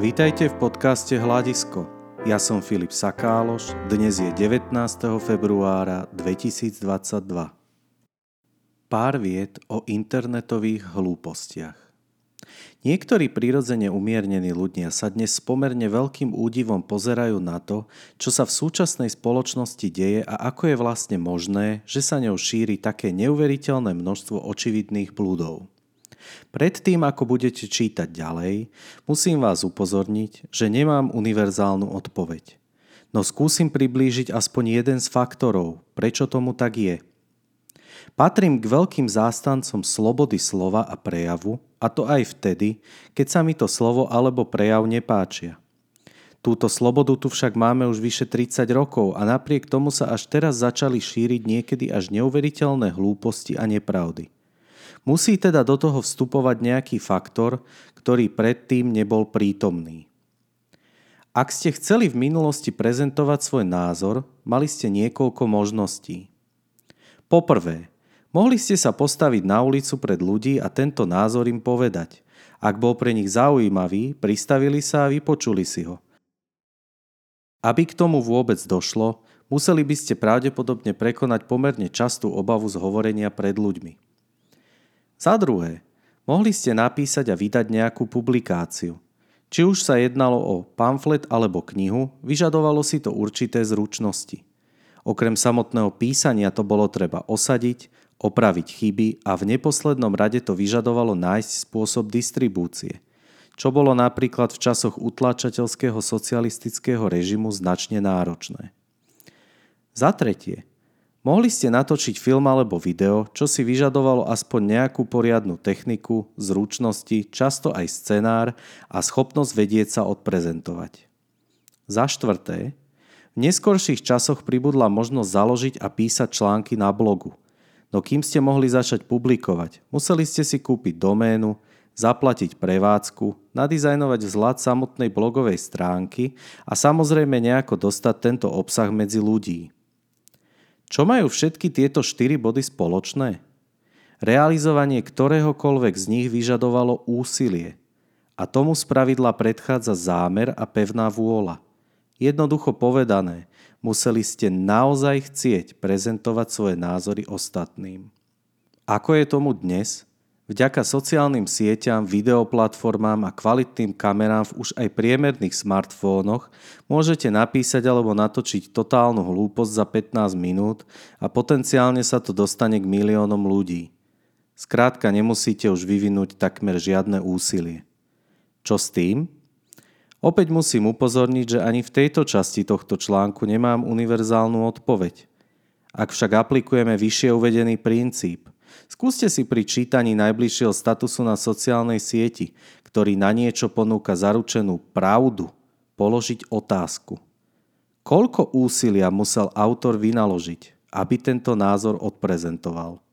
Vítajte v podcaste Hľadisko. Ja som Filip Sakáloš, dnes je 19. februára 2022. Pár viet o internetových hlúpostiach. Niektorí prirodzene umiernení ľudia sa dnes s pomerne veľkým údivom pozerajú na to, čo sa v súčasnej spoločnosti deje a ako je vlastne možné, že sa ňou šíri také neuveriteľné množstvo očividných blúdov. Predtým, ako budete čítať ďalej, musím vás upozorniť, že nemám univerzálnu odpoveď. No skúsim priblížiť aspoň jeden z faktorov, prečo tomu tak je. Patrím k veľkým zástancom slobody slova a prejavu, a to aj vtedy, keď sa mi to slovo alebo prejav nepáčia. Túto slobodu tu však máme už vyše 30 rokov a napriek tomu sa až teraz začali šíriť niekedy až neuveriteľné hlúposti a nepravdy. Musí teda do toho vstupovať nejaký faktor, ktorý predtým nebol prítomný. Ak ste chceli v minulosti prezentovať svoj názor, mali ste niekoľko možností. Poprvé, mohli ste sa postaviť na ulicu pred ľudí a tento názor im povedať. Ak bol pre nich zaujímavý, pristavili sa a vypočuli si ho. Aby k tomu vôbec došlo, museli by ste pravdepodobne prekonať pomerne častú obavu z hovorenia pred ľuďmi. Za druhé, mohli ste napísať a vydať nejakú publikáciu. Či už sa jednalo o pamflet alebo knihu, vyžadovalo si to určité zručnosti. Okrem samotného písania to bolo treba osadiť, opraviť chyby a v neposlednom rade to vyžadovalo nájsť spôsob distribúcie, čo bolo napríklad v časoch utláčateľského socialistického režimu značne náročné. Za tretie, mohli ste natočiť film alebo video, čo si vyžadovalo aspoň nejakú poriadnu techniku, zručnosti, často aj scenár a schopnosť vedieť sa odprezentovať. Za štvrté, v neskorších časoch pribudla možnosť založiť a písať články na blogu. No kým ste mohli začať publikovať, museli ste si kúpiť doménu, zaplatiť prevádzku, nadizajnovať vzhľad samotnej blogovej stránky a samozrejme nejako dostať tento obsah medzi ľudí. Čo majú všetky tieto 4 body spoločné? Realizovanie ktoréhokoľvek z nich vyžadovalo úsilie a tomu spravidla predchádza zámer a pevná vôľa. Jednoducho povedané, museli ste naozaj chcieť prezentovať svoje názory ostatným. Ako je tomu dnes? Vďaka sociálnym sieťam, videoplatformám a kvalitným kamerám v už aj priemerných smartfónoch môžete napísať alebo natočiť totálnu hlúposť za 15 minút a potenciálne sa to dostane k miliónom ľudí. Skrátka, nemusíte už vyvinúť takmer žiadne úsilie. Čo s tým? Opäť musím upozorniť, že ani v tejto časti tohto článku nemám univerzálnu odpoveď. Ak však aplikujeme vyššie uvedený princíp, skúste si pri čítaní najbližšieho statusu na sociálnej sieti, ktorý na niečo ponúka zaručenú pravdu, položiť otázku. Koľko úsilia musel autor vynaložiť, aby tento názor odprezentoval?